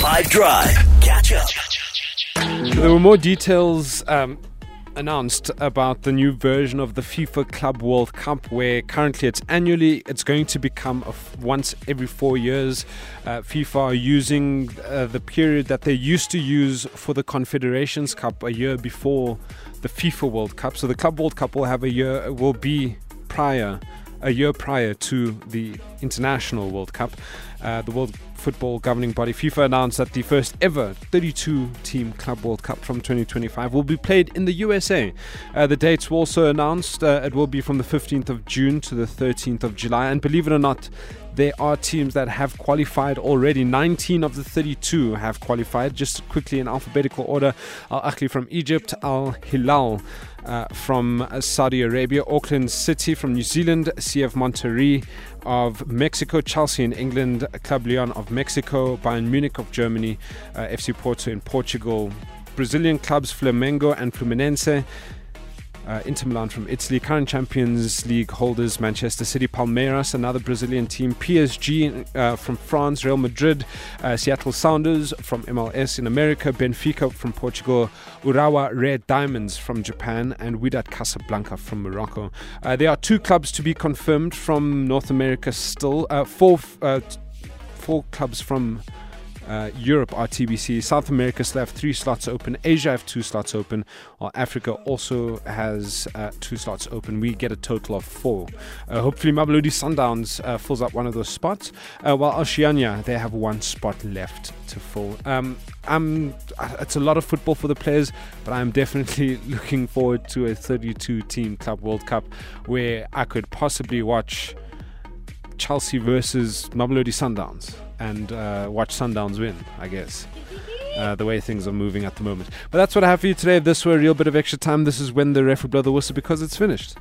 5 Drive. Catch up. There were more details announced about the new version of the FIFA Club World Cup, where currently it's annually. It's going to become once every 4 years. FIFA are using the period that they used to use for the Confederations Cup a year before the FIFA World Cup. So the Club World Cup will be a year prior to the International World Cup. The World Football Governing Body FIFA announced that the first ever 32-team Club World Cup from 2025 will be played in the USA. The dates were also announced. It will be from the 15th of June to the 13th of July. And believe it or not, there are teams that have qualified already. 19 of the 32 have qualified. Just quickly in alphabetical order: Al-Akhli from Egypt, Al-Hilal from Saudi Arabia, Auckland City from New Zealand, C.F. Monterey of Mexico, Chelsea in England, Club Leon of Mexico, Bayern Munich of Germany, FC Porto in Portugal, Brazilian clubs Flamengo and Fluminense, Inter Milan from Italy, current Champions League holders Manchester City, Palmeiras, another Brazilian team, PSG from France, Real Madrid, Seattle Sounders from MLS in America, Benfica from Portugal, Urawa Red Diamonds from Japan, and Wydad Casablanca from Morocco. There are 2 clubs to be confirmed from North America still. Four clubs from Europe, RTBC. South America still have 3 slots open. Asia have 2 slots open, while Africa also has 2 slots open. We get a total of 4. Hopefully Mamelodi Sundowns fills up one of those spots, while Oceania, they have 1 spot left to fill. It's a lot of football for the players, but I'm definitely looking forward to a 32-team Club World Cup where I could possibly watch Chelsea versus Mamelodi Sundowns and watch Sundowns win, I guess, the way things are moving at the moment. But that's what I have for you today. If this were a real bit of extra time, this is when the ref would blow the whistle, because it's finished.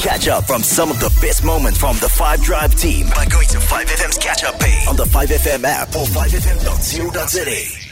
Catch up from some of the best moments from the 5 Drive team by going to 5FM's Catch Up page on the 5FM app or 5FM.co.za.